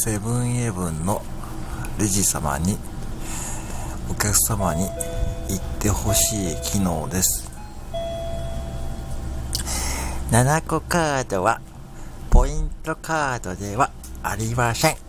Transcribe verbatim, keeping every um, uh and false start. セブンイレブンのレジ様にお客様に言ってほしい機能です。ななこカードはポイントカードではありません。